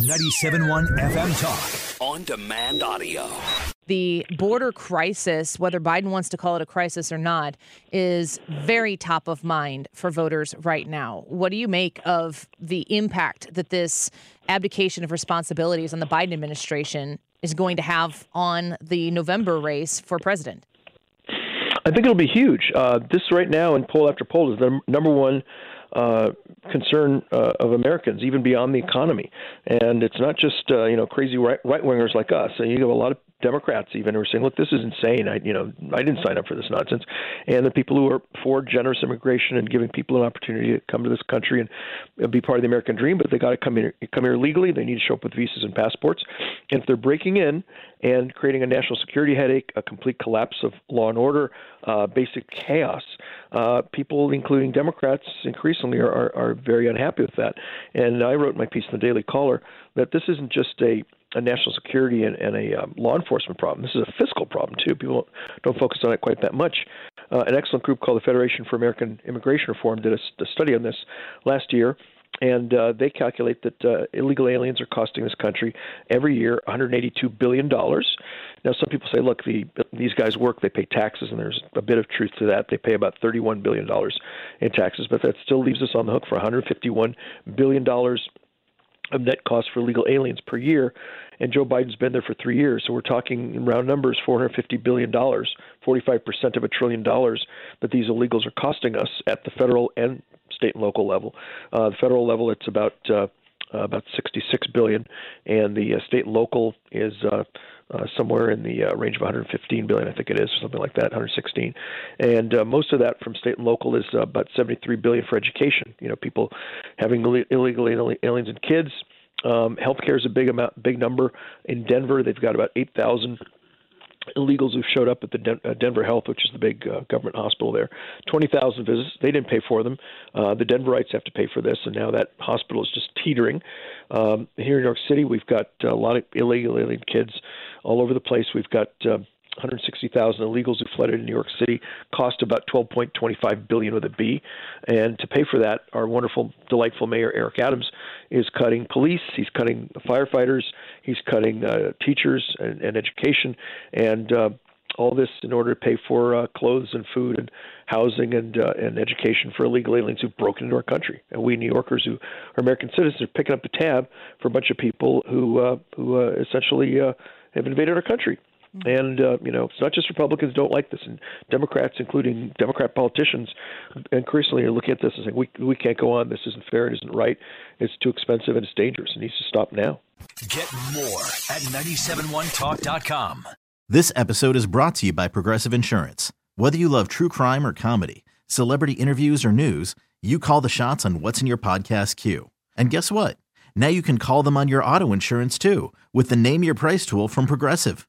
97.1 FM Talk. On demand audio. The border crisis, whether Biden wants to call it a crisis or not, is very top of mind for voters right now. What do you make of the impact that this abdication of responsibilities on the Biden administration is going to have on the November race for president? I think it'll be huge. This right now in poll after poll is the number one concern of Americans, even beyond the economy. And it's not just, crazy right-wingers like us. So you have a lot of Democrats even who are saying, look, this is insane. I didn't sign up for this nonsense. And the people who are for generous immigration and giving people an opportunity to come to this country and be part of the American dream, but they got to come here legally. They need to show up with visas and passports. And if they're breaking in and creating a national security headache, a complete collapse of law and order, basic chaos, people, including Democrats, increasingly are very unhappy with that. And I wrote my piece in The Daily Caller that this isn't just a national security and a law enforcement problem. This is a fiscal problem, too. People don't focus on it quite that much. An excellent group called the Federation for American Immigration Reform did a study on this last year, and they calculate that illegal aliens are costing this country every year $182 billion. Now, some people say, look, these guys work, they pay taxes, and there's a bit of truth to that. They pay about $31 billion in taxes, but that still leaves us on the hook for $151 billion of net cost for illegal aliens per year, and Joe Biden's been there for 3 years. So we're talking, in round numbers, $450 billion, 45% of $1 trillion that these illegals are costing us at the federal and state and local level. The federal level, it's about $66 billion, and the state and local is somewhere in the range of $115 billion, I think it is, or something like that, $116 billion. And most of that from state and local is about $73 billion for education. People having illegal aliens and kids. Healthcare is a big number. In Denver, they've got about 8,000 illegals who've showed up at the Denver Health, which is the big government hospital there. 20,000 visits. They didn't pay for them. The Denverites have to pay for this, and now that hospital is just teetering. Here in New York City, we've got a lot of illegal alien kids all over the place. We've got 160,000 illegals who flooded in New York City, cost about $12.25 billion with a B. And to pay for that, our wonderful, delightful mayor, Eric Adams, is cutting police, he's cutting firefighters, he's cutting teachers and education, and all this in order to pay for clothes and food and housing and education for illegal aliens who've broken into our country. And we New Yorkers who are American citizens are picking up the tab for a bunch of people who essentially have invaded our country. And, it's not just Republicans don't like this. And Democrats, including Democrat politicians, increasingly are looking at this and saying, we can't go on. This isn't fair. It isn't right. It's too expensive and it's dangerous. It needs to stop now. Get more at 971talk.com. This episode is brought to you by Progressive Insurance. Whether you love true crime or comedy, celebrity interviews or news, you call the shots on what's in your podcast queue. And guess what? Now you can call them on your auto insurance, too, with the Name Your Price tool from Progressive.